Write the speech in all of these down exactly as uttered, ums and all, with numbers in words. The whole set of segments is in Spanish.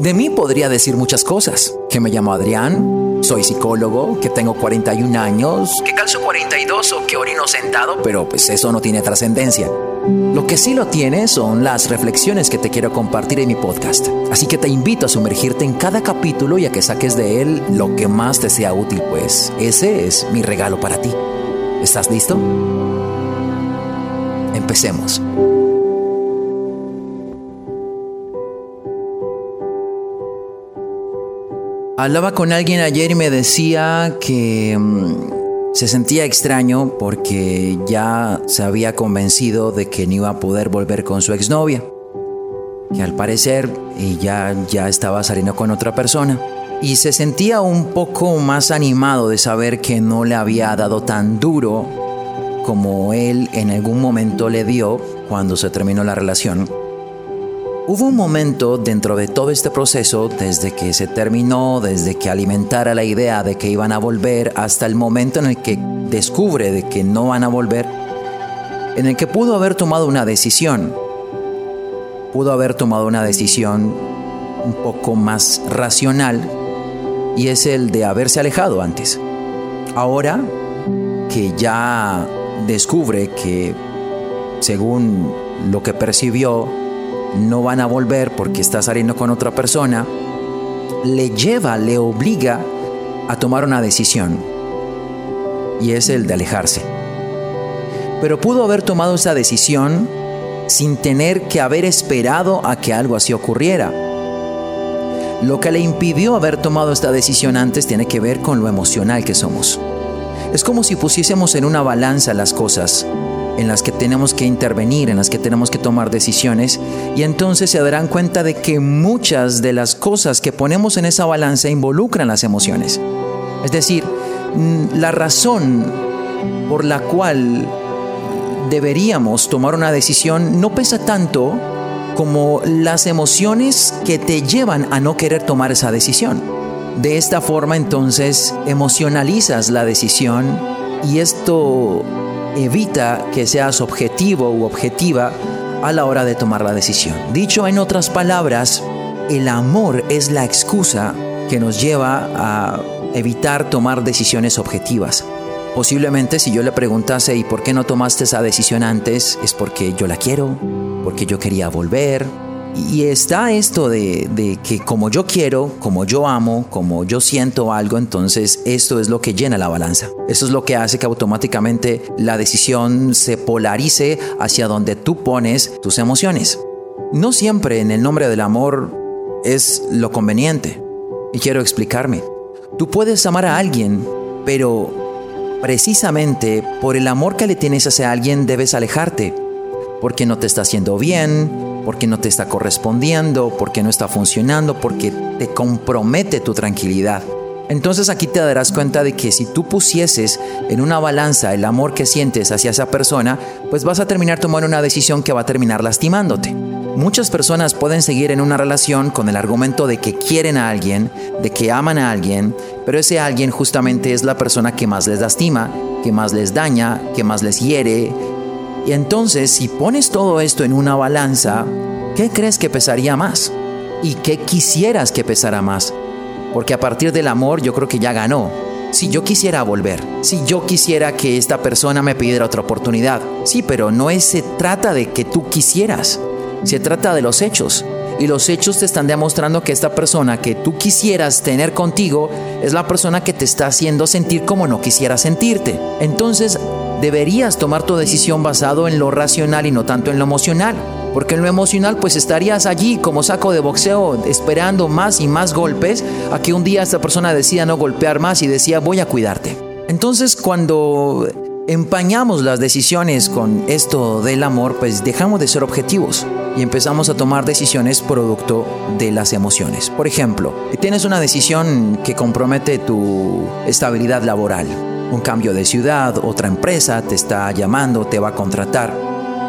De mí podría decir muchas cosas, que me llamo Adrián, soy psicólogo, que tengo cuarenta y un años, que calzo cuarenta y dos o que orino sentado, pero pues eso no tiene trascendencia. Lo que sí lo tiene son las reflexiones que te quiero compartir en mi podcast. Así que te invito a sumergirte en cada capítulo y a que saques de él lo que más te sea útil, pues ese es mi regalo para ti. ¿Estás listo? Empecemos. Hablaba con alguien ayer y me decía que mmm, se sentía extraño porque ya se había convencido de que no iba a poder volver con su exnovia, que al parecer ella ya estaba saliendo con otra persona, y se sentía un poco más animado de saber que no le había dado tan duro como él en algún momento le dio cuando se terminó la relación. Hubo un momento dentro de todo este proceso, desde que se terminó, desde que alimentara la idea de que iban a volver, hasta el momento en el que descubre de que no van a volver, en el que pudo haber tomado una decisión. Pudo haber tomado una decisión un poco más racional, y es el de haberse alejado antes. Ahora que ya descubre que, según lo que percibió, no van a volver porque está saliendo con otra persona, le lleva, le obliga a tomar una decisión, y es el de alejarse. Pero pudo haber tomado esa decisión sin tener que haber esperado a que algo así ocurriera. Lo que le impidió haber tomado esta decisión antes tiene que ver con lo emocional que somos. Es como si pusiésemos en una balanza las cosas en las que tenemos que intervenir, en las que tenemos que tomar decisiones, y entonces se darán cuenta de que muchas de las cosas que ponemos en esa balanza involucran las emociones. Es decir, la razón por la cual deberíamos tomar una decisión no pesa tanto como las emociones que te llevan a no querer tomar esa decisión. De esta forma, entonces, emocionalizas la decisión, y esto evita que seas objetivo u objetiva a la hora de tomar la decisión. Dicho en otras palabras, el amor es la excusa que nos lleva a evitar tomar decisiones objetivas. Posiblemente si yo le preguntase, ¿y por qué no tomaste esa decisión antes? Es porque yo la quiero, porque yo quería volver. Y está esto de, de que como yo quiero, como yo amo, como yo siento algo, entonces esto es lo que llena la balanza. Eso es lo que hace que automáticamente la decisión se polarice hacia donde tú pones tus emociones. No siempre en el nombre del amor es lo conveniente. Y quiero explicarme. Tú puedes amar a alguien, pero precisamente por el amor que le tienes hacia alguien debes alejarte, porque no te está haciendo bien, porque no te está correspondiendo, porque no está funcionando, porque te compromete tu tranquilidad. Entonces aquí te darás cuenta de que si tú pusieses en una balanza el amor que sientes hacia esa persona, pues vas a terminar tomando una decisión que va a terminar lastimándote. Muchas personas pueden seguir en una relación con el argumento de que quieren a alguien, de que aman a alguien, pero ese alguien justamente es la persona que más les lastima, que más les daña, que más les hiere. Y entonces, si pones todo esto en una balanza, ¿qué crees que pesaría más? ¿Y qué quisieras que pesara más? Porque a partir del amor yo creo que ya ganó. Si yo quisiera volver, si yo quisiera que esta persona me pidiera otra oportunidad. Sí, pero no es, se trata de que tú quisieras, se trata de los hechos. Y los hechos te están demostrando que esta persona que tú quisieras tener contigo es la persona que te está haciendo sentir como no quisieras sentirte. Entonces, deberías tomar tu decisión basado en lo racional y no tanto en lo emocional, porque en lo emocional pues estarías allí como saco de boxeo esperando más y más golpes a que un día esta persona decida no golpear más y decía voy a cuidarte. Entonces cuando empañamos las decisiones con esto del amor, pues dejamos de ser objetivos y empezamos a tomar decisiones producto de las emociones. Por ejemplo, tienes una decisión que compromete tu estabilidad laboral. Un cambio de ciudad, otra empresa te está llamando, te va a contratar.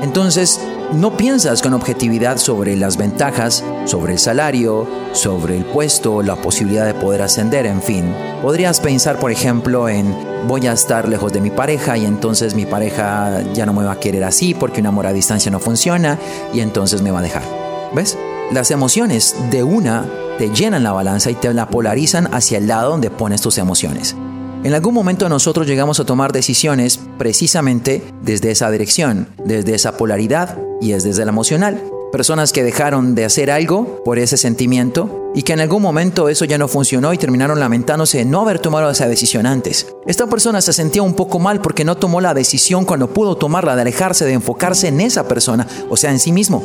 Entonces, no piensas con objetividad sobre las ventajas, sobre el salario, sobre el puesto, la posibilidad de poder ascender, en fin. Podrías pensar, por ejemplo, en voy a estar lejos de mi pareja y entonces mi pareja ya no me va a querer así porque un amor a distancia no funciona y entonces me va a dejar. ¿Ves? Las emociones de una te llenan la balanza y te la polarizan hacia el lado donde pones tus emociones. En algún momento nosotros llegamos a tomar decisiones precisamente desde esa dirección, desde esa polaridad, y es desde la emocional. Personas que dejaron de hacer algo por ese sentimiento y que en algún momento eso ya no funcionó y terminaron lamentándose de no haber tomado esa decisión antes. Esta persona se sentía un poco mal porque no tomó la decisión cuando pudo tomarla de alejarse, de enfocarse en esa persona, o sea, en sí mismo.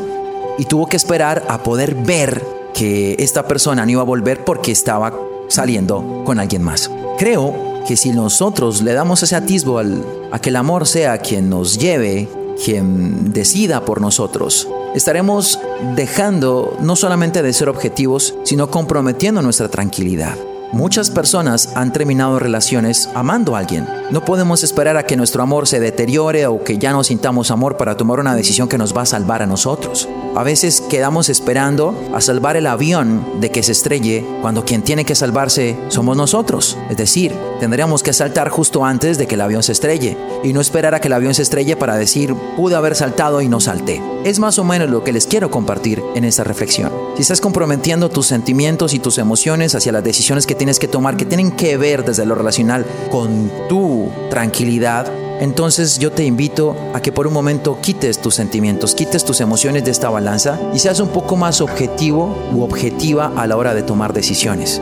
Y tuvo que esperar a poder ver que esta persona no iba a volver porque estaba saliendo con alguien más. Creo que si nosotros le damos ese atisbo al, a que el amor sea quien nos lleve, quien decida por nosotros, estaremos dejando no solamente de ser objetivos, sino comprometiendo nuestra tranquilidad. Muchas personas han terminado relaciones amando a alguien. No podemos esperar a que nuestro amor se deteriore o que ya no sintamos amor para tomar una decisión que nos va a salvar a nosotros. A veces quedamos esperando a salvar el avión de que se estrelle cuando quien tiene que salvarse somos nosotros. Es decir, tendríamos que saltar justo antes de que el avión se estrelle y no esperar a que el avión se estrelle para decir pude haber saltado y no salté. Es más o menos lo que les quiero compartir en esta reflexión. Si estás comprometiendo tus sentimientos y tus emociones hacia las decisiones que tienes que tomar, que tienen que ver desde lo relacional con tu tranquilidad, entonces yo te invito a que por un momento quites tus sentimientos, quites tus emociones de esta balanza y seas un poco más objetivo u objetiva a la hora de tomar decisiones.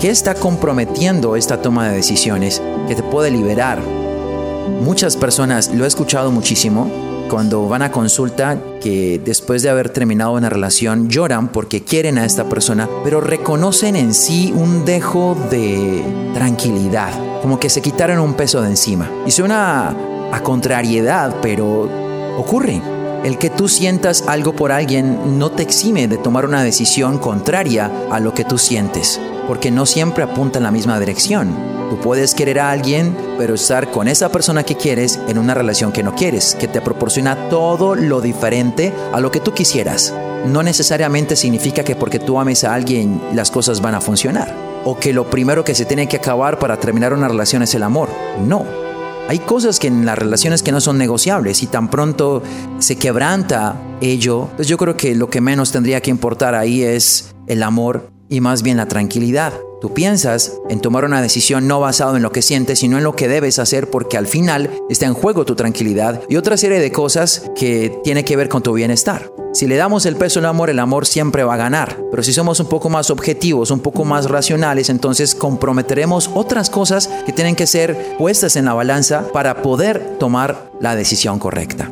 ¿Qué está comprometiendo esta toma de decisiones que te puede liberar? Muchas personas, lo he escuchado muchísimo, cuando van a consulta que después de haber terminado una relación lloran porque quieren a esta persona, pero reconocen en sí un dejo de tranquilidad, como que se quitaron un peso de encima. Y suena a contrariedad, pero ocurre. El que tú sientas algo por alguien no te exime de tomar una decisión contraria a lo que tú sientes, porque no siempre apunta en la misma dirección. Tú puedes querer a alguien, pero estar con esa persona que quieres en una relación que no quieres, que te proporciona todo lo diferente a lo que tú quisieras. No necesariamente significa que porque tú ames a alguien las cosas van a funcionar, o que lo primero que se tiene que acabar para terminar una relación es el amor. No. Hay cosas que en las relaciones que no son negociables y tan pronto se quebranta ello, pues yo creo que lo que menos tendría que importar ahí es el amor y más bien la tranquilidad. Tú piensas en tomar una decisión no basado en lo que sientes, sino en lo que debes hacer, porque al final está en juego tu tranquilidad y otra serie de cosas que tiene que ver con tu bienestar. Si le damos el peso al amor, el amor siempre va a ganar. Pero si somos un poco más objetivos, un poco más racionales, entonces comprometeremos otras cosas que tienen que ser puestas en la balanza para poder tomar la decisión correcta.